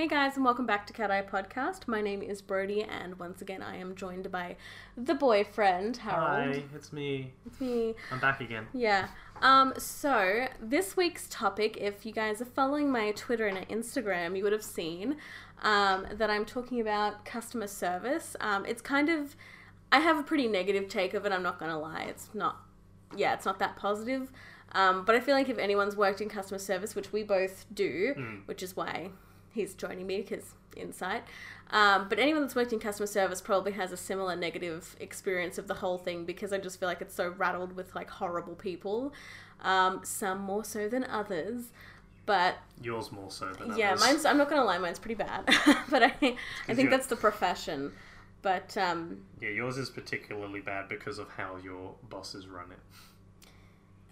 Hey guys, and welcome back to Cat Eye Podcast. My name is Brody, and once again I am joined by the boyfriend, Harold. Hi, it's me. I'm back again. Yeah. So this week's topic, if you guys are following my Twitter and Instagram, you would have seen that I'm talking about customer service. It's kind of, I have a pretty negative take of it, I'm not going to lie. It's not that positive. But I feel like if anyone's worked in customer service, which we both do, which is why he's joining me because insight. But anyone that's worked in customer service probably has a similar negative experience of the whole thing, because I just feel like it's so rattled with like horrible people, some more so than others. But yours more so than others. Yeah, mine's. I'm not gonna lie, mine's pretty bad. But I think that's the profession. But yeah, yours is particularly bad because of how your bosses run it.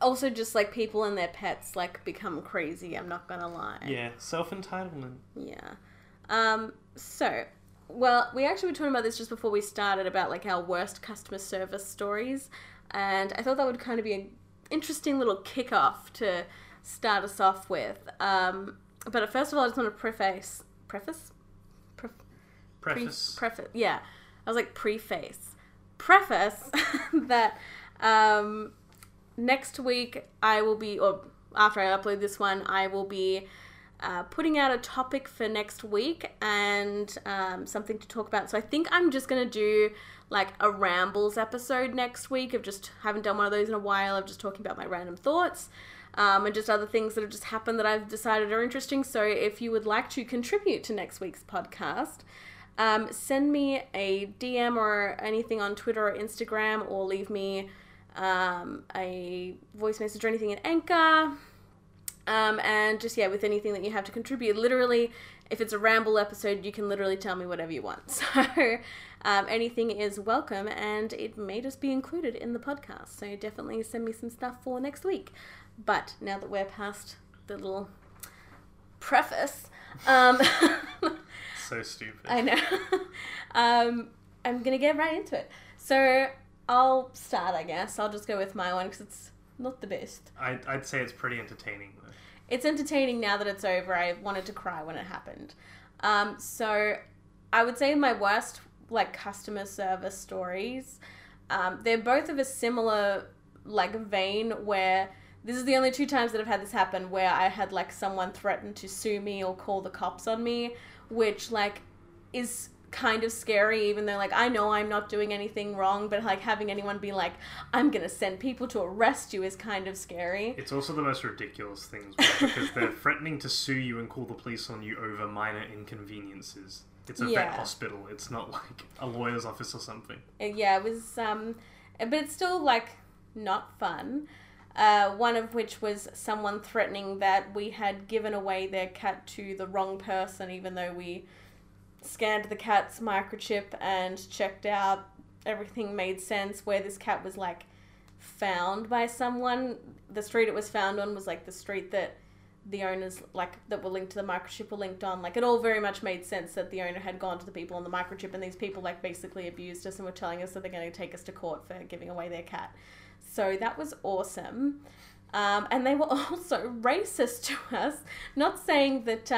Also, just, like, people and their pets, like, become crazy, I'm not gonna lie. Yeah, self-entitlement. Yeah. So, we actually were talking about this just before we started, about, like, our worst customer service stories, and I thought that would kind of be an interesting little kick-off to start us off with. But first of all, I just want to preface that, next week, I will be, or after I upload this one, I will be putting out a topic for next week and something to talk about. So I think I'm just going to do like a rambles episode next week. Haven't done one of those in a while. I'm just talking about my random thoughts and just other things that have just happened that I've decided are interesting. So if you would like to contribute to next week's podcast, send me a DM or anything on Twitter or Instagram, or leave me a voice message or anything in Anchor, and just, yeah, with anything that you have to contribute. Literally, if it's a ramble episode, you can literally tell me whatever you want, so anything is welcome, and it may just be included in the podcast, so definitely send me some stuff for next week. But now that we're past the little preface, so stupid, I know. I'm gonna get right into it, so I'll start, I guess. I'll just go with my one because it's not the best. I'd say it's pretty entertaining, though. It's entertaining now that it's over. I wanted to cry when it happened. So I would say my worst, like, customer service stories, they're both of a similar, like, vein, where this is the only two times that I've had this happen where I had, like, someone threaten to sue me or call the cops on me, which, like, is kind of scary, even though, like, I know I'm not doing anything wrong, but, like, having anyone be like, I'm gonna send people to arrest you is kind of scary. It's also the most ridiculous things, because they're threatening to sue you and call the police on you over minor inconveniences. It's a vet hospital, it's not like a lawyer's office or something. Yeah, it was, but it's still, like, not fun. One of which was someone threatening that we had given away their cat to the wrong person, even though we scanned the cat's microchip and checked out everything made sense, where this cat was, like, found by someone. The street it was found on was, like, the street that the owners, like, that were linked to the microchip were linked on. Like, it all very much made sense that the owner had gone to the people on the microchip, and these people, like, basically abused us and were telling us that they're going to take us to court for giving away their cat. So that was awesome. And they were also racist to us. Not saying that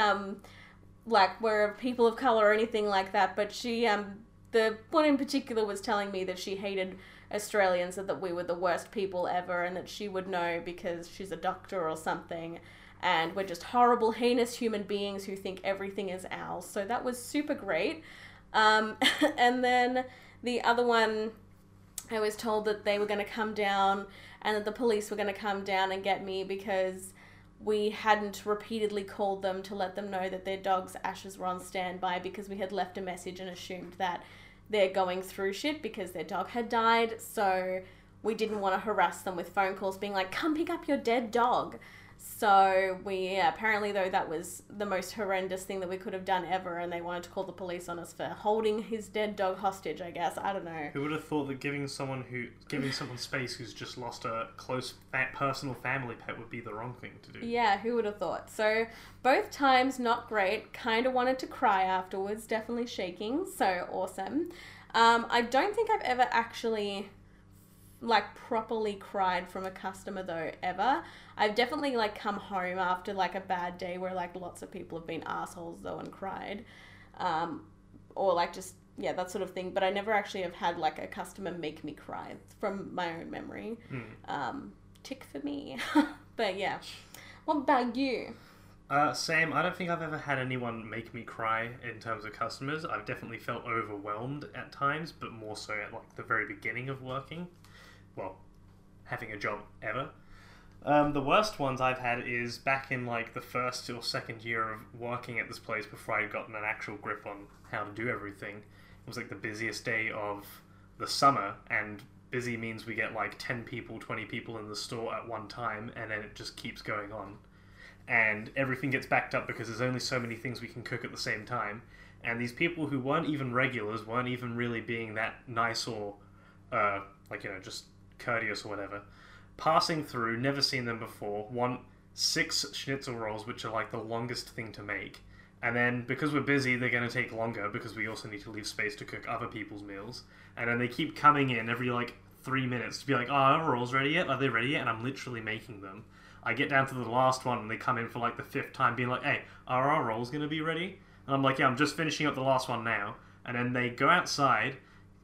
like, we're people of color or anything like that, but she, the one in particular was telling me that she hated Australians and that we were the worst people ever, and that she would know because she's a doctor or something, and we're just horrible, heinous human beings who think everything is ours. So that was super great. And then the other one, I was told that they were going to come down and that the police were going to come down and get me because we hadn't repeatedly called them to let them know that their dog's ashes were on standby, because we had left a message and assumed that they're going through shit because their dog had died. So we didn't want to harass them with phone calls being like, come pick up your dead dog. So we, apparently though, that was the most horrendous thing that we could have done ever, and they wanted to call the police on us for holding his dead dog hostage, I guess. I don't know. Who would have thought that giving someone space who's just lost a close personal family pet would be the wrong thing to do? Yeah, who would have thought? So both times not great. Kind of wanted to cry afterwards, definitely shaking. So awesome. I don't think I've ever actually like properly cried from a customer though ever. I've definitely like come home after like a bad day where like lots of people have been assholes though and cried, or like just, yeah, that sort of thing. But I never actually have had like a customer make me cry from my own memory. Tick for me. But yeah, what about you? Same. I don't think I've ever had anyone make me cry in terms of customers. I've definitely felt overwhelmed at times, but more so at like the very beginning of working. Well, having a job ever. The worst ones I've had is back in like the first or second year of working at this place before I'd gotten an actual grip on how to do everything. It was like the busiest day of the summer, and busy means we get like 10 people, 20 people in the store at one time, and then it just keeps going on. And everything gets backed up because there's only so many things we can cook at the same time. And these people who weren't even regulars weren't even really being that nice or, like, you know, just courteous or whatever. Passing through, never seen them before, want 6 schnitzel rolls, which are, like, the longest thing to make. And then, because we're busy, they're going to take longer because we also need to leave space to cook other people's meals. And then they keep coming in every, like, 3 minutes to be like, oh, are our rolls ready yet? Are they ready yet? And I'm literally making them. I get down to the last one and they come in for like the 5th time being like, hey, are our rolls going to be ready? And I'm like, yeah, I'm just finishing up the last one now. And then they go outside,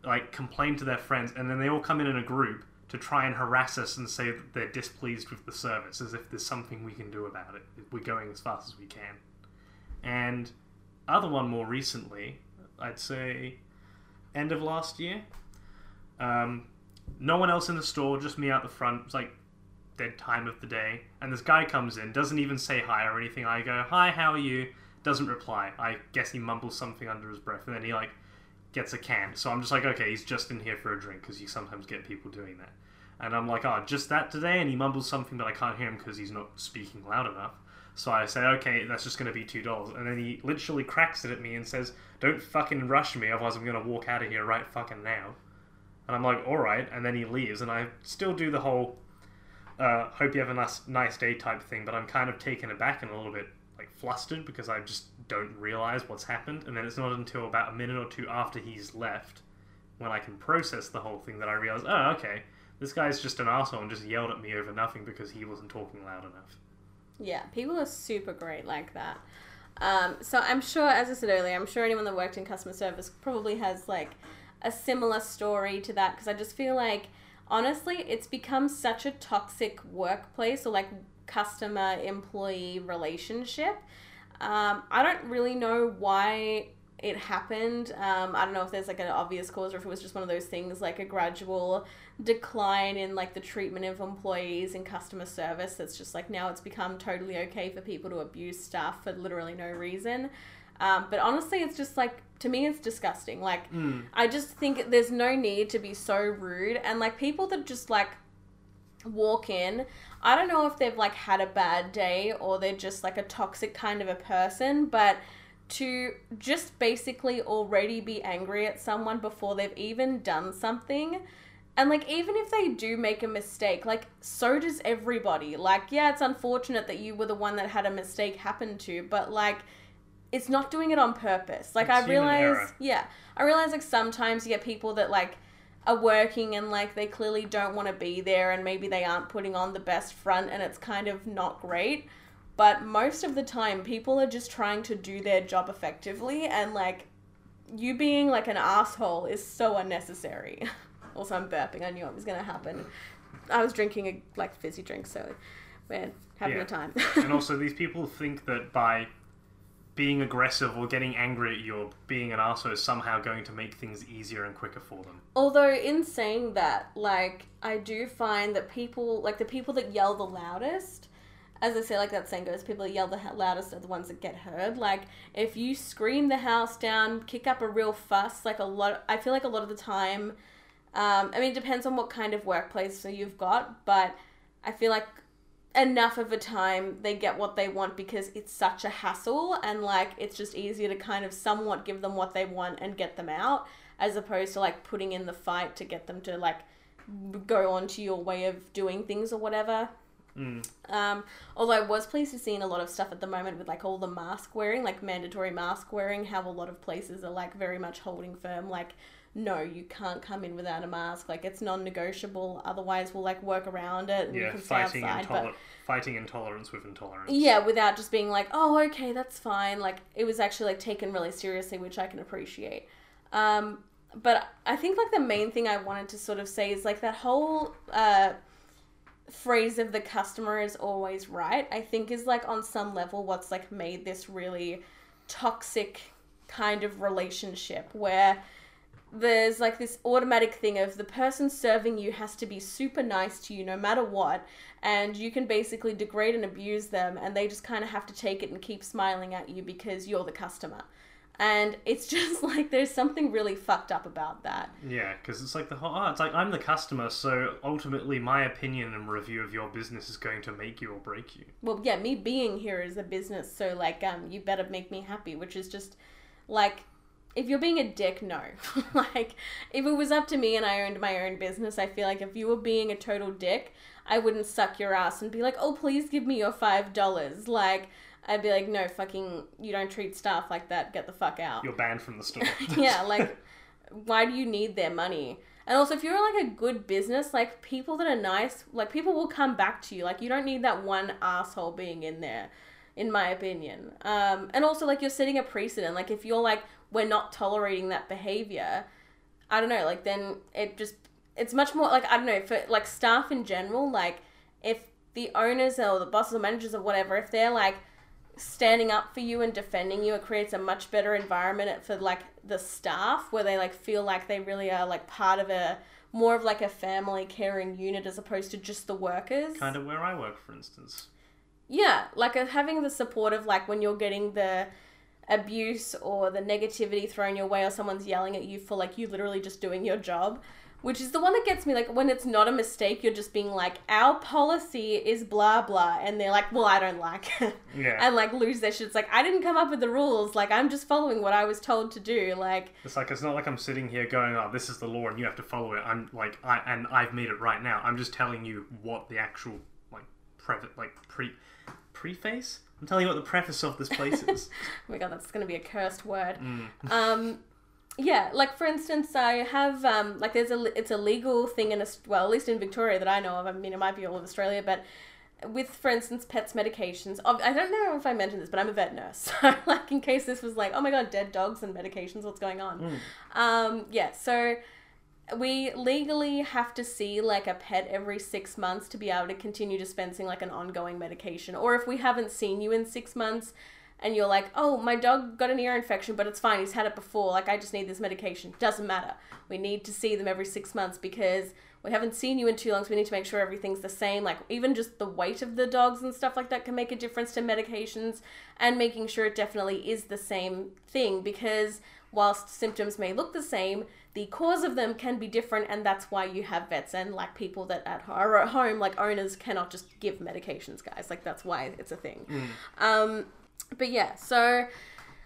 like complain to their friends, and then they all come in a group to try and harass us and say that they're displeased with the service, as if there's something we can do about it. We're going as fast as we can. And other one more recently, I'd say end of last year. No one else in the store, just me out the front. It's like dead time of the day, and this guy comes in, doesn't even say hi or anything. I go, hi, how are you? Doesn't reply. I guess he mumbles something under his breath, and then he like gets a can. So I'm just like, okay, he's just in here for a drink, because you sometimes get people doing that. And I'm like, oh, just that today? And he mumbles something, but I can't hear him because he's not speaking loud enough. So I say, okay, that's just going to be $2. And then he literally cracks it at me and says, don't fucking rush me, otherwise I'm going to walk out of here right fucking now. And I'm like, alright. And then he leaves, and I still do the whole hope you have a nice day type thing, but I'm kind of taken aback and a little bit like flustered because I just don't realize what's happened. And then it's not until about a minute or two after he's left when I can process the whole thing that I realize, oh, okay, this guy's just an asshole and just yelled at me over nothing because he wasn't talking loud enough. Yeah, people are super great like that. So I'm sure, as I said earlier, I'm sure anyone that worked in customer service probably has like a similar story to that, because I just feel like, honestly, it's become such a toxic workplace or like customer-employee relationship. I don't really know why it happened. I don't know if there's like an obvious cause or if it was just one of those things, like a gradual decline in like the treatment of employees in customer service. That's just like now it's become totally okay for people to abuse staff for literally no reason. But honestly, it's just like, to me, it's disgusting. Like, I just think there's no need to be so rude. And like people that just like walk in, I don't know if they've like had a bad day or they're just like a toxic kind of a person, but to just basically already be angry at someone before they've even done something. And like, even if they do make a mistake, like so does everybody. Like, yeah, it's unfortunate that you were the one that had a mistake happen to, but like, it's not doing it on purpose. Like, it's I realize like sometimes you get people that like are working and like they clearly don't want to be there and maybe they aren't putting on the best front and it's kind of not great. But most of the time people are just trying to do their job effectively, and like you being like an asshole is so unnecessary. Also, I'm burping. I knew it was going to happen. I was drinking a like fizzy drink, so we're having a time. And also these people think that by being aggressive or getting angry at you or being an arsehole is somehow going to make things easier and quicker for them. Although in saying that, like, I do find that people, like the people that yell the loudest, as I say, like that saying goes, people that yell the loudest are the ones that get heard. Like, if you scream the house down, kick up a real fuss, like I feel like a lot of the time, I mean, it depends on what kind of workplace you've got, but I feel like enough of a time they get what they want because it's such a hassle, and like it's just easier to kind of somewhat give them what they want and get them out, as opposed to like putting in the fight to get them to like go on to your way of doing things or whatever. Although I was pleased to see in a lot of stuff at the moment with like all the mask wearing, like mandatory mask wearing, how a lot of places are like very much holding firm, like no, you can't come in without a mask. Like, it's non-negotiable. Otherwise, we'll, like, work around it. And yeah, fighting intolerance with intolerance. Yeah, without just being like, oh, okay, that's fine. Like, it was actually, like, taken really seriously, which I can appreciate. But I think, like, the main thing I wanted to sort of say is, like, that whole phrase of the customer is always right, I think is, like, on some level what's, like, made this really toxic kind of relationship where there's, like, this automatic thing of the person serving you has to be super nice to you no matter what, and you can basically degrade and abuse them, and they just kind of have to take it and keep smiling at you because you're the customer. And it's just, like, there's something really fucked up about that. Yeah, because it's like the whole, it's like, I'm the customer, so ultimately my opinion and review of your business is going to make you or break you. Well, yeah, me being here is a business, so, like, you better make me happy, which is just, like, if you're being a dick, no. Like, if it was up to me and I owned my own business, I feel like if you were being a total dick, I wouldn't suck your ass and be like, oh, please give me your $5. Like, I'd be like, no, fucking, you don't treat staff like that. Get the fuck out. You're banned from the store. Yeah, like, why do you need their money? And also, if you're, like, a good business, like, people that are nice, like, people will come back to you. Like, you don't need that one asshole being in there, in my opinion. And also, like, you're setting a precedent. Like, if you're like, we're not tolerating that behavior, I don't know, like, then it just, it's much more, like, I don't know, for, like, staff in general, like, if the owners or the bosses or managers or whatever, if they're, like, standing up for you and defending you, it creates a much better environment for, like, the staff where they, like, feel like they really are, like, part of a more of, like, a family caring unit as opposed to just the workers. Kind of where I work, for instance. Yeah, like, having the support of, like, when you're getting the abuse or the negativity thrown your way or someone's yelling at you for, like, you literally just doing your job, which is the one that gets me, like, when it's not a mistake, you're just being like, our policy is blah, blah. And they're like, well, I don't like it. Yeah. And, like, lose their shit. It's like, I didn't come up with the rules. Like, I'm just following what I was told to do. Like, it's like, it's not like I'm sitting here going, oh, this is the law and you have to follow it. I'm like, I've made it right now. I'm just telling you what the actual, like, preface? I'm telling you what the preface of this place is. Oh my God, that's going to be a cursed word. Mm. Yeah, like, for instance, I have, like, it's a legal thing in, well, at least in Victoria that I know of. I mean, it might be all of Australia, but with, for instance, pets' medications, I don't know if I mentioned this, but I'm a vet nurse. So, like, in case this was like, oh my God, dead dogs and medications, what's going on? Mm. Yeah, so we legally have to see, like, a pet every 6 months to be able to continue dispensing, like, an ongoing medication. Or if we haven't seen you in 6 months, and you're like, oh, my dog got an ear infection, but it's fine, he's had it before, like, I just need this medication. Doesn't matter. We need to see them every 6 months because we haven't seen you in too long, so we need to make sure everything's the same. Like, even just the weight of the dogs and stuff like that can make a difference to medications, and making sure it definitely is the same thing, because whilst symptoms may look the same, the cause of them can be different, and that's why you have vets and, like, people that are at home, like, owners cannot just give medications, guys. Like, that's why it's a thing. Mm. But yeah, so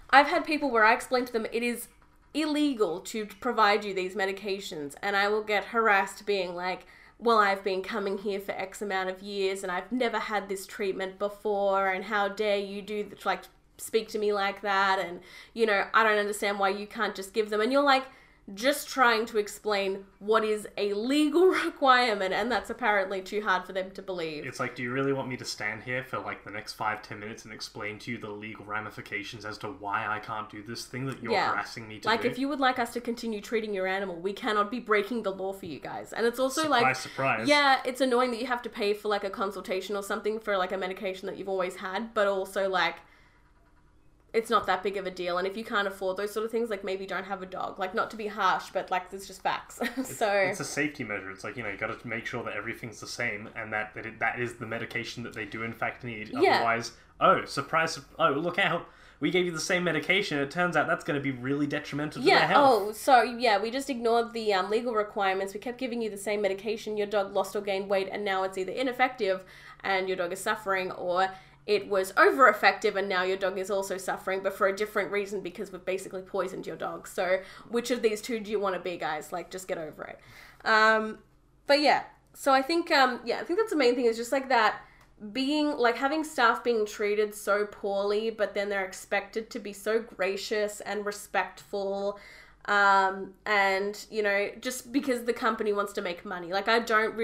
I've had people where I explained to them it is illegal to provide you these medications, and I will get harassed being like, well, I've been coming here for X amount of years and I've never had this treatment before, and how dare you do, like, speak to me like that, and, you know, I don't understand why you can't just give them. And you're like, just trying to explain what is a legal requirement, and that's apparently too hard for them to believe. It's like, do you really want me to stand here for, like, the next 5-10 minutes and explain to you the legal ramifications as to why I can't do this thing that you're harassing me to do? Like, if you would like us to continue treating your animal, we cannot be breaking the law for you guys. And it's also surprise, like, surprise. Yeah, it's annoying that you have to pay for, like, a consultation or something for, like, a medication that you've always had, but also, like, it's not that big of a deal. And if you can't afford those sort of things, like, maybe don't have a dog. Like, not to be harsh, but, like, there's just facts. So it's a safety measure. It's like, you know, you got to make sure that everything's the same and that is the medication that they do in fact need. Yeah. Otherwise, oh, surprise, oh, look out, we gave you the same medication. It turns out that's going to be really detrimental to their health. Oh, so, yeah, we just ignored the legal requirements. We kept giving you the same medication. Your dog lost or gained weight, and now it's either ineffective and your dog is suffering, or it was over-effective and now your dog is also suffering, but for a different reason, because we've basically poisoned your dog. So which of these two do you want to be, guys? Like, just get over it. But yeah, so I think, I think that's the main thing, is just, like, that being, like, having staff being treated so poorly, but then they're expected to be so gracious and respectful And, you know, just because the company wants to make money. Like, I don't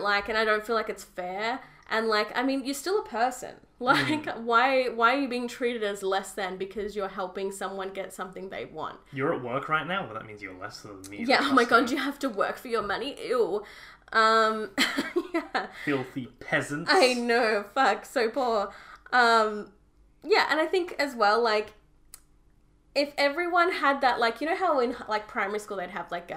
like, and I don't feel like it's fair. And, like, I mean, you're still a person. Like, why are you being treated as less than because you're helping someone get something they want? You're at work right now? Well, that means you're less than me. Yeah, oh my God, you have to work for your money? Ew. Yeah. Filthy peasants. I know, fuck, so poor. Yeah, and I think as well, like, if everyone had that, like, you know how in, like, primary school they'd have, like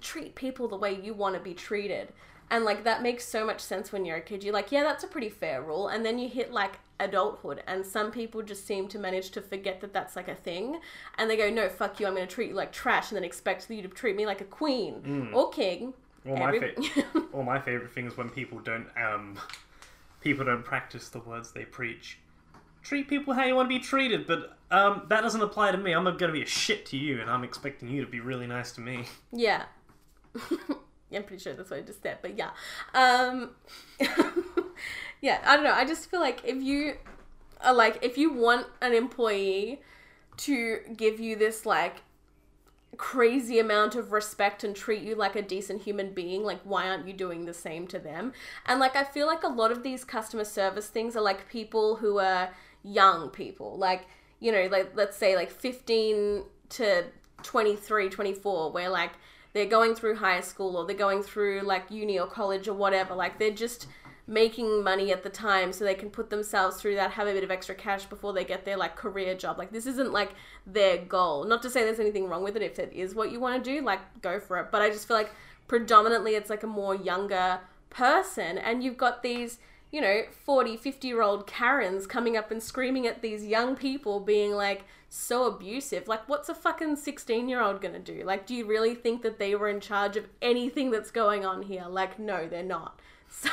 treat people the way you want to be treated. And, like, that makes so much sense when you're a kid. You're like, yeah, that's a pretty fair rule. And then you hit, like, adulthood. And some people just seem to manage to forget that that's, like, a thing. And they go, no, fuck you. I'm going to treat you like trash. And then expect you to treat me like a queen or king. Or my favourite thing is when people don't practice the words they preach. Treat people how you want to be treated. But that doesn't apply to me. I'm going to be a shit to you. And I'm expecting you to be really nice to me. Yeah. I'm pretty sure that's what I just said, but yeah. Yeah, I don't know. I just feel like if you are like, if you want an employee to give you this like crazy amount of respect and treat you like a decent human being, like why aren't you doing the same to them? And like, I feel like a lot of these customer service things are like people who are young people, like, you know, like let's say like 15 to 23, 24, where like, they're going through high school or they're going through like uni or college or whatever. Like they're just making money at the time so they can put themselves through that, have a bit of extra cash before they get their like career job. Like this isn't like their goal. Not to say there's anything wrong with it. If it is what you want to do, like go for it. But I just feel like predominantly it's like a more younger person and you've got these, you know, 40, 50-year-old Karens coming up and screaming at these young people being like so abusive. Like what's a fucking 16-year-old gonna do? Like do you really think that they were in charge of anything that's going on here? Like no, they're not. So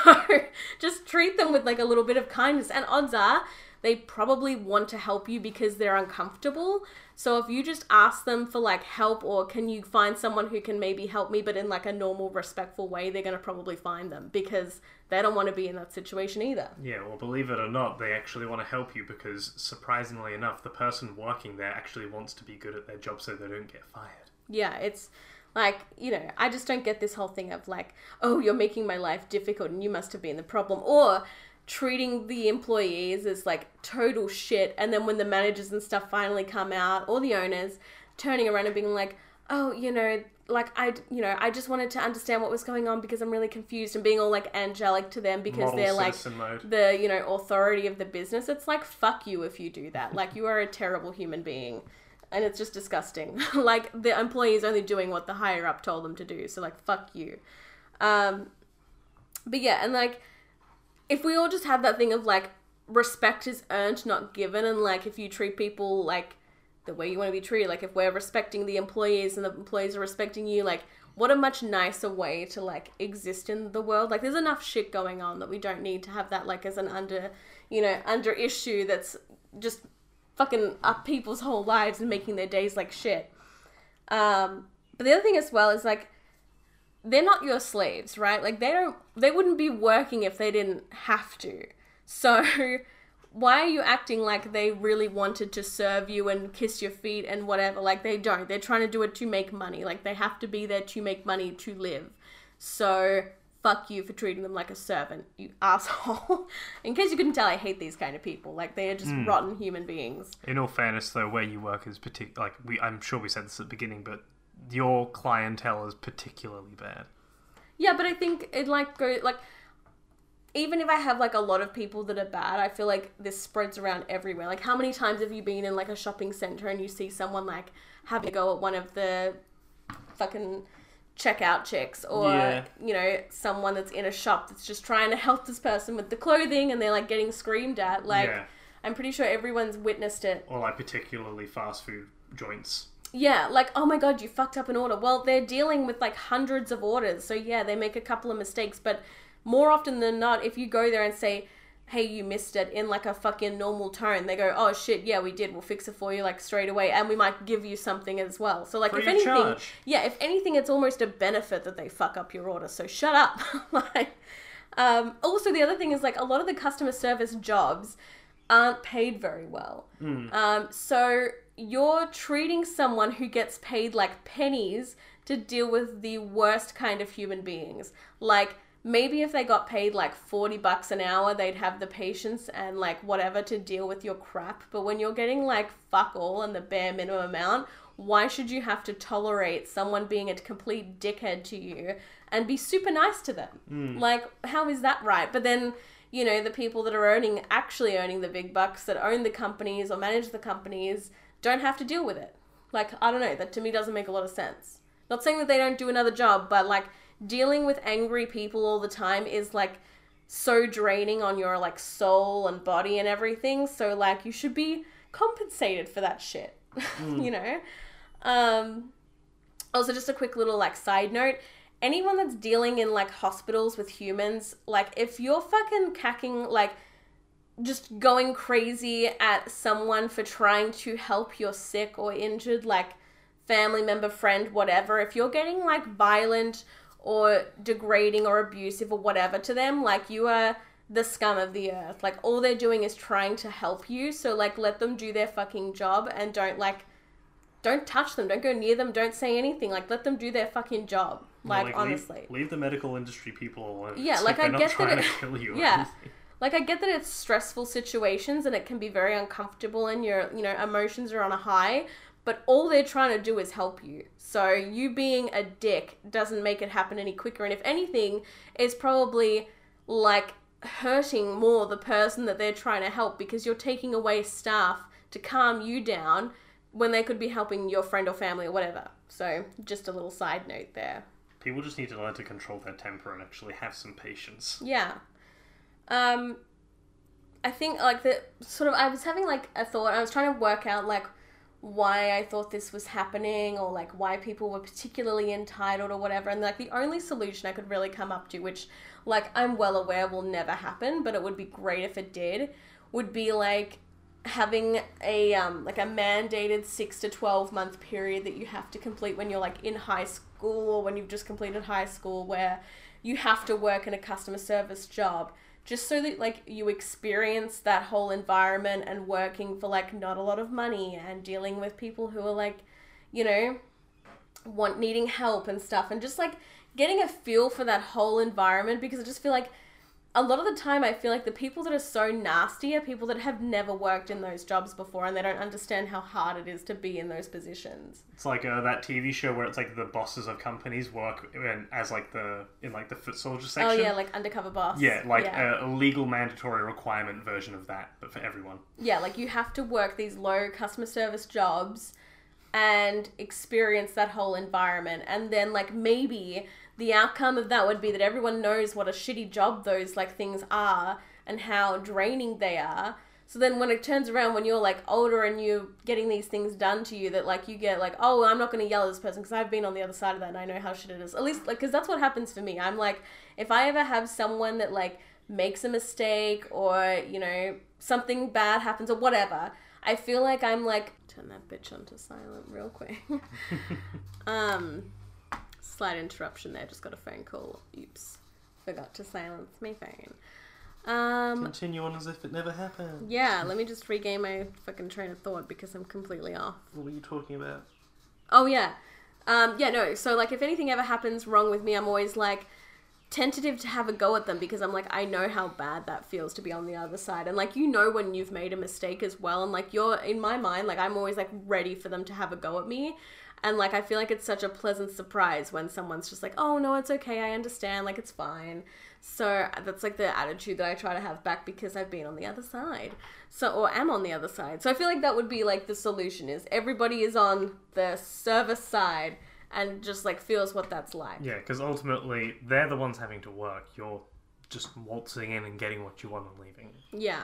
just treat them with like a little bit of kindness and odds are they probably want to help you because they're uncomfortable. So if you just ask them for like help or can you find someone who can maybe help me, but in like a normal, respectful way, they're going to probably find them because they don't want to be in that situation either. Yeah, well, believe it or not, they actually want to help you because surprisingly enough, the person working there actually wants to be good at their job so they don't get fired. Yeah, it's like, you know, I just don't get this whole thing of like, oh, you're making my life difficult and you must have been the problem. Or treating the employees as like total shit and then when the managers and stuff finally come out or the owners turning around and being like, oh, you know, like I just wanted to understand what was going on because I'm really confused and being all like angelic to them because they're like the, you know, authority of the business. It's like, fuck you if you do that. Like you are a terrible human being and it's just disgusting. Like the employee's only doing what the higher up told them to do. So like, fuck you. But yeah, and like, if we all just had that thing of, like, respect is earned, not given, and, like, if you treat people, like, the way you want to be treated, like, if we're respecting the employees and the employees are respecting you, like, what a much nicer way to, like, exist in the world. Like, there's enough shit going on that we don't need to have that, like, as an under issue that's just fucking up people's whole lives and making their days like shit. But the other thing as well is, like, they're not your slaves, right? Like they wouldn't be working if they didn't have to. So why are you acting like they really wanted to serve you and kiss your feet and whatever? Like they don't, they're trying to do it to make money. Like they have to be there to make money to live. So fuck you for treating them like a servant, you asshole. In case you couldn't tell, I hate these kind of people. Like they are just rotten human beings. In all fairness though, where you work is particularly, like I'm sure we said this at the beginning, but your clientele is particularly bad. Yeah, but I think it like go like even if I have like a lot of people that are bad, I feel like this spreads around everywhere. Like how many times have you been in like a shopping center and you see someone like having a go at one of the fucking checkout chicks or you know, someone that's in a shop that's just trying to help this person with the clothing and they're like getting screamed at. Like I'm pretty sure everyone's witnessed it. Or like particularly fast food joints. Yeah, like, oh my God, you fucked up an order. Well, they're dealing with like hundreds of orders. So yeah, they make a couple of mistakes. But more often than not, if you go there and say, hey, you missed it in like a fucking normal tone, they go, oh shit, yeah, we did. We'll fix it for you like straight away. And we might give you something as well. So like if anything, it's almost a benefit that they fuck up your order. So shut up. Also, the other thing is like a lot of the customer service jobs aren't paid very well. So you're treating someone who gets paid like pennies to deal with the worst kind of human beings. Like, maybe if they got paid like 40 bucks an hour, they'd have the patience and like whatever to deal with your crap. But when you're getting like fuck all and the bare minimum amount, why should you have to tolerate someone being a complete dickhead to you and be super nice to them? Mm. Like, how is that right? But then, you know, the people that are actually owning the big bucks, that own the companies or manage the companies, don't have to deal with it. Like, I don't know, that to me doesn't make a lot of sense. Not saying that they don't do another job, but like dealing with angry people all the time is like so draining on your like soul and body and everything. So like you should be compensated for that shit, you know? Also just a quick little like side note, anyone that's dealing in like hospitals with humans, like if you're fucking cacking, like just going crazy at someone for trying to help your sick or injured, like family member, friend, whatever, if you're getting like violent or degrading or abusive or whatever to them, like you are the scum of the earth. Like all they're doing is trying to help you. So like let them do their fucking job and don't touch them. Don't go near them. Don't say anything. Like let them do their fucking job. Like honestly. Leave the medical industry people alone. Yeah, it's like I get that to kill you. Yeah. Like I get that it's stressful situations and it can be very uncomfortable and your, you know, emotions are on a high, but all they're trying to do is help you. So you being a dick doesn't make it happen any quicker. And if anything, it's probably like hurting more the person that they're trying to help, because you're taking away staff to calm you down when they could be helping your friend or family or whatever. So just a little side note there. People just need to learn to control their temper and actually have some patience. Yeah. I think like I was having like a thought, I was trying to work out like why I thought this was happening or like why people were particularly entitled or whatever. And like the only solution I could really come up to, which like I'm well aware will never happen, but it would be great if it did, would be like having a, like a mandated 6 to 12 month period that you have to complete when you're like in high school or when you've just completed high school, where you have to work in a customer service job, just so that like you experience that whole environment and working for like not a lot of money and dealing with people who are like, you know, needing help and stuff, and just like getting a feel for that whole environment. Because I just feel like a lot of the time I feel like the people that are so nasty are people that have never worked in those jobs before and they don't understand how hard it is to be in those positions. It's like that TV show where it's like the bosses of companies work in the foot soldier section. Oh yeah, like Undercover Boss. Yeah, a legal mandatory requirement version of that, but for everyone. Yeah, like you have to work these low customer service jobs and experience that whole environment, and then like maybe the outcome of that would be that everyone knows what a shitty job those like things are and how draining they are. So then when it turns around, when you're like older and you're getting these things done to you, that like you get like, oh, I'm not going to yell at this person because I've been on the other side of that and I know how shit it is. At least like, because that's what happens for me. I'm like, if I ever have someone that like makes a mistake or, you know, something bad happens or whatever, I feel like I'm like, turn that bitch onto silent real quick. Slight interruption there. Just got a phone call. Oops. Forgot to silence my phone. Continue on as if it never happened. Yeah, let me just regain my fucking train of thought because I'm completely off. What were you talking about? Oh, yeah. So, like, if anything ever happens wrong with me, I'm always, like, tentative to have a go at them because I'm like, I know how bad that feels to be on the other side. And, like, you know when you've made a mistake as well. And, like, you're, in my mind, like, I'm always, like, ready for them to have a go at me. And, like, I feel like it's such a pleasant surprise when someone's just like, oh, no, it's okay, I understand, like, it's fine. So that's, like, the attitude that I try to have back because I've been on the other side. So, or am on the other side. So I feel like that would be, like, the solution is everybody is on the service side and just, like, feels what that's like. Yeah, because ultimately they're the ones having to work. You're just waltzing in and getting what you want and leaving. Yeah.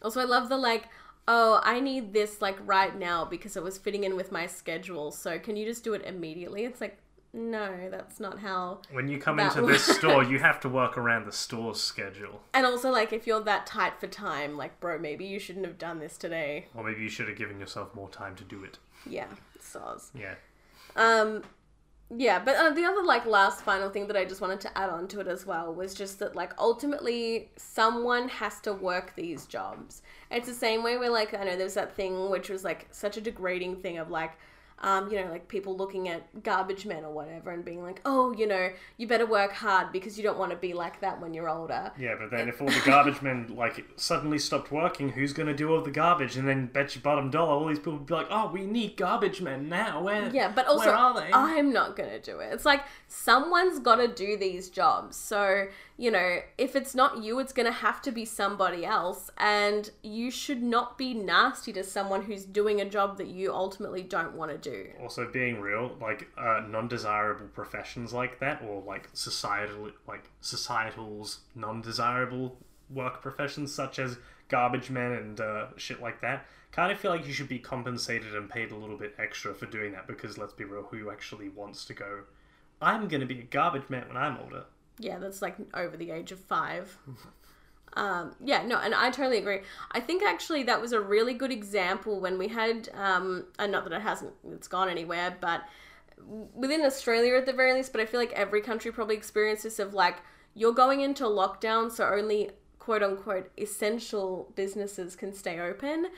Also, I love the, like, oh, I need this, like, right now because it was fitting in with my schedule, so can you just do it immediately? It's like, no, that's not how when you come into this store, you have to work around the store's schedule. And also, like, if you're that tight for time, like, bro, maybe you shouldn't have done this today. Or maybe you should have given yourself more time to do it. Yeah, soz. Yeah. Yeah, but the other, like, last final thing that I just wanted to add on to it as well was just that, like, ultimately someone has to work these jobs. It's the same way where, like, I know there was that thing which was, like, such a degrading thing of, like, you know, like, people looking at garbage men or whatever and being like, oh, you know, you better work hard because you don't want to be like that when you're older. Yeah, but then if all the garbage men, like, suddenly stopped working, who's going to do all the garbage? And then bet your bottom dollar all these people would be like, oh, we need garbage men now. Yeah, but also, where are they? I'm not going to do it. It's like, someone's got to do these jobs. So, you know, if it's not you, it's going to have to be somebody else. And you should not be nasty to someone who's doing a job that you ultimately don't want to do. Also, being real, like, non-desirable professions like that, or like societal's non-desirable work professions such as garbage men and shit like that, kind of feel like you should be compensated and paid a little bit extra for doing that, because let's be real, who actually wants to go, I'm gonna be a garbage man when I'm older? Yeah, that's like over the age of 5. Yeah, no, and I totally agree. I think actually that was a really good example when we had, and not that it's gone anywhere, but within Australia at the very least, but I feel like every country probably experiences of, like, you're going into lockdown, so only quote unquote essential businesses can stay open.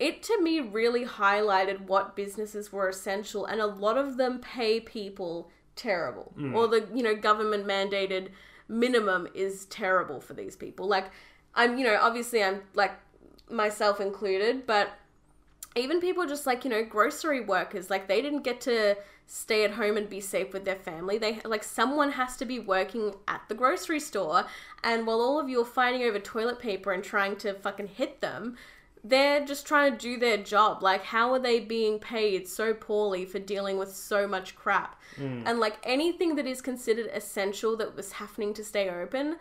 It to me really highlighted what businesses were essential, and a lot of them pay people terrible, or the, you know, government mandated minimum is terrible for these people. Like, I'm, you know, obviously I'm, like, myself included, but even people just, like, you know, grocery workers, like, they didn't get to stay at home and be safe with their family. They, like, someone has to be working at the grocery store, and while all of you are fighting over toilet paper and trying to fucking hit them, they're just trying to do their job. Like, how are they being paid so poorly for dealing with so much crap? And, like, anything that is considered essential that was happening to stay open,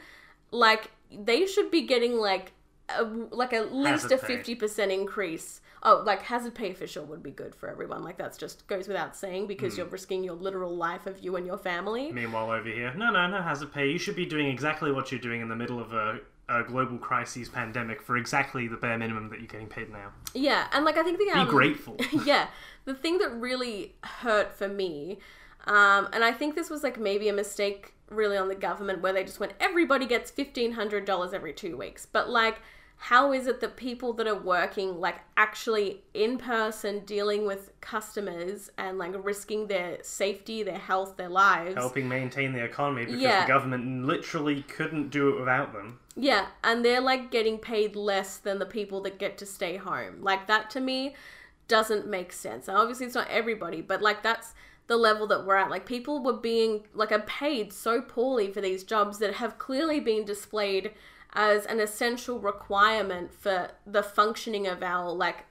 like, they should be getting, like at least a 50% increase. Oh, like, hazard pay for sure would be good for everyone. Like, that's just goes without saying, because you're risking your literal life of you and your family. Meanwhile, over here, no hazard pay. You should be doing exactly what you're doing in the middle of a global crisis pandemic for exactly the bare minimum that you're getting paid now. Yeah, and, like, I think the... Be grateful. Yeah. The thing that really hurt for me, and I think this was, like, maybe a mistake really on the government, where they just went, everybody gets $1,500 every 2 weeks. But, like, how is it that people that are working, like, actually in person, dealing with customers and, like, risking their safety, their health, their lives... Helping maintain the economy, because the government literally couldn't do it without them. Yeah, and they're, like, getting paid less than the people that get to stay home. Like, that to me doesn't make sense. And obviously it's not everybody, but, like, that's the level that we're at. Like, people were being, like, are paid so poorly for these jobs that have clearly been displayed as an essential requirement for the functioning of our, like,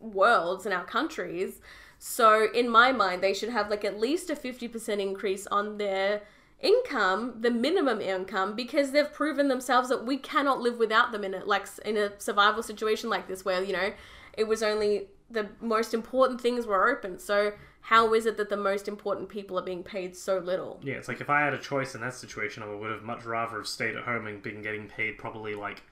worlds and our countries. So in my mind, they should have, like, at least a 50% increase on their income, the minimum income, because they've proven themselves that we cannot live without them in a, like, in a survival situation like this, where, you know, it was only the most important things were open. So how is it that the most important people are being paid so little? Yeah, it's like, if I had a choice in that situation, I would have much rather have stayed at home and been getting paid probably, like,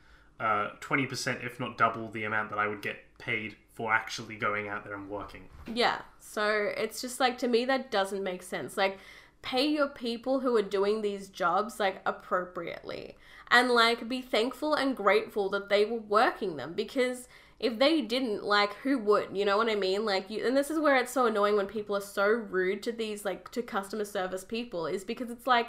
20%, if not double the amount that I would get paid for actually going out there and working. Yeah, so it's just, like, to me, that doesn't make sense. Like, pay your people who are doing these jobs, like, appropriately. And, like, be thankful and grateful that they were working them, because if they didn't, like, who would? You know what I mean? Like, you, and this is where it's so annoying when people are so rude to these, like, to customer service people, is because it's like,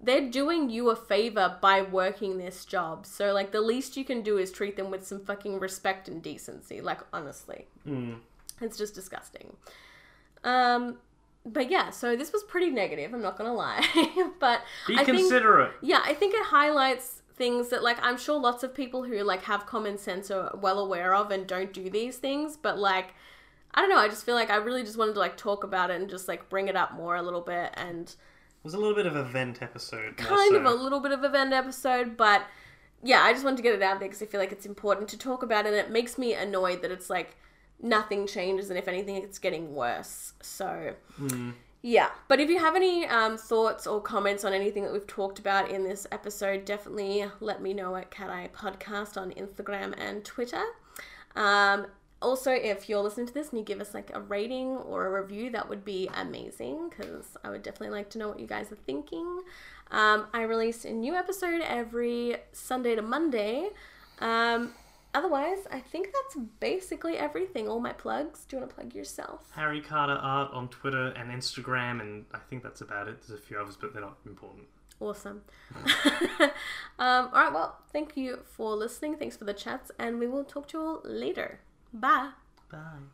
they're doing you a favor by working this job. So, like, the least you can do is treat them with some fucking respect and decency. Like, honestly. It's just disgusting. But yeah, so this was pretty negative, I'm not gonna lie. But be considerate. Yeah, I think it highlights things that, like, I'm sure lots of people who, like, have common sense are well aware of and don't do these things, but, like, I don't know, I just feel like I really just wanted to, like, talk about it and just, like, bring it up more a little bit. And it was a little bit of a vent episode. But yeah, I just wanted to get it out there because I feel like it's important to talk about it, and it makes me annoyed that it's, like, nothing changes, and if anything, it's getting worse. So yeah, but if you have any thoughts or comments on anything that we've talked about in this episode, definitely let me know at Cat Eye Podcast on Instagram and Twitter. Also, if you're listening to this and you give us like a rating or a review, that would be amazing, because I would definitely like to know what you guys are thinking. I release a new episode every Sunday to Monday. Otherwise, I think that's basically everything. All my plugs. Do you want to plug yourself? Harry Carter Art on Twitter and Instagram, and I think that's about it. There's a few others, but they're not important. Awesome. All right, well, thank you for listening. Thanks for the chats, and we will talk to you all later. Bye. Bye.